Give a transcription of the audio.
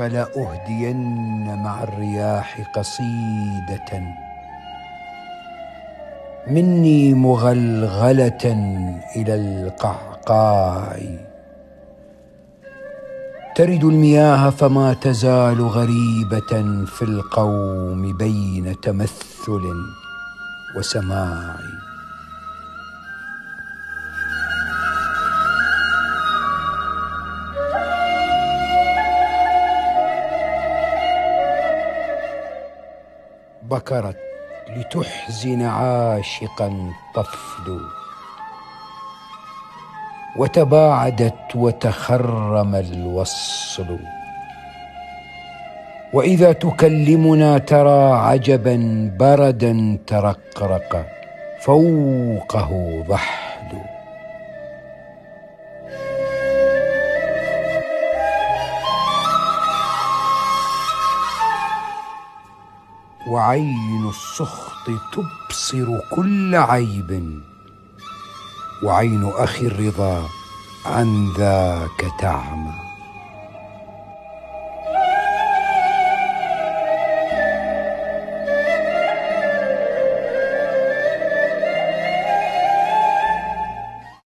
فلأهدين مع الرياح قصيدة مني مغلغلة إلى القعقاع، ترد المياه فما تزال غريبة في القوم بين تمثل وسماع. بكرت لتحزن عاشقا تفدو، وتباعدت وتخرم الوصل، وإذا تكلمنا ترى عجبا بردا ترقرق فوقه ضحد. وعين السخط تبصر كل عيب، وعين أخي الرضا عن ذاك تعمى.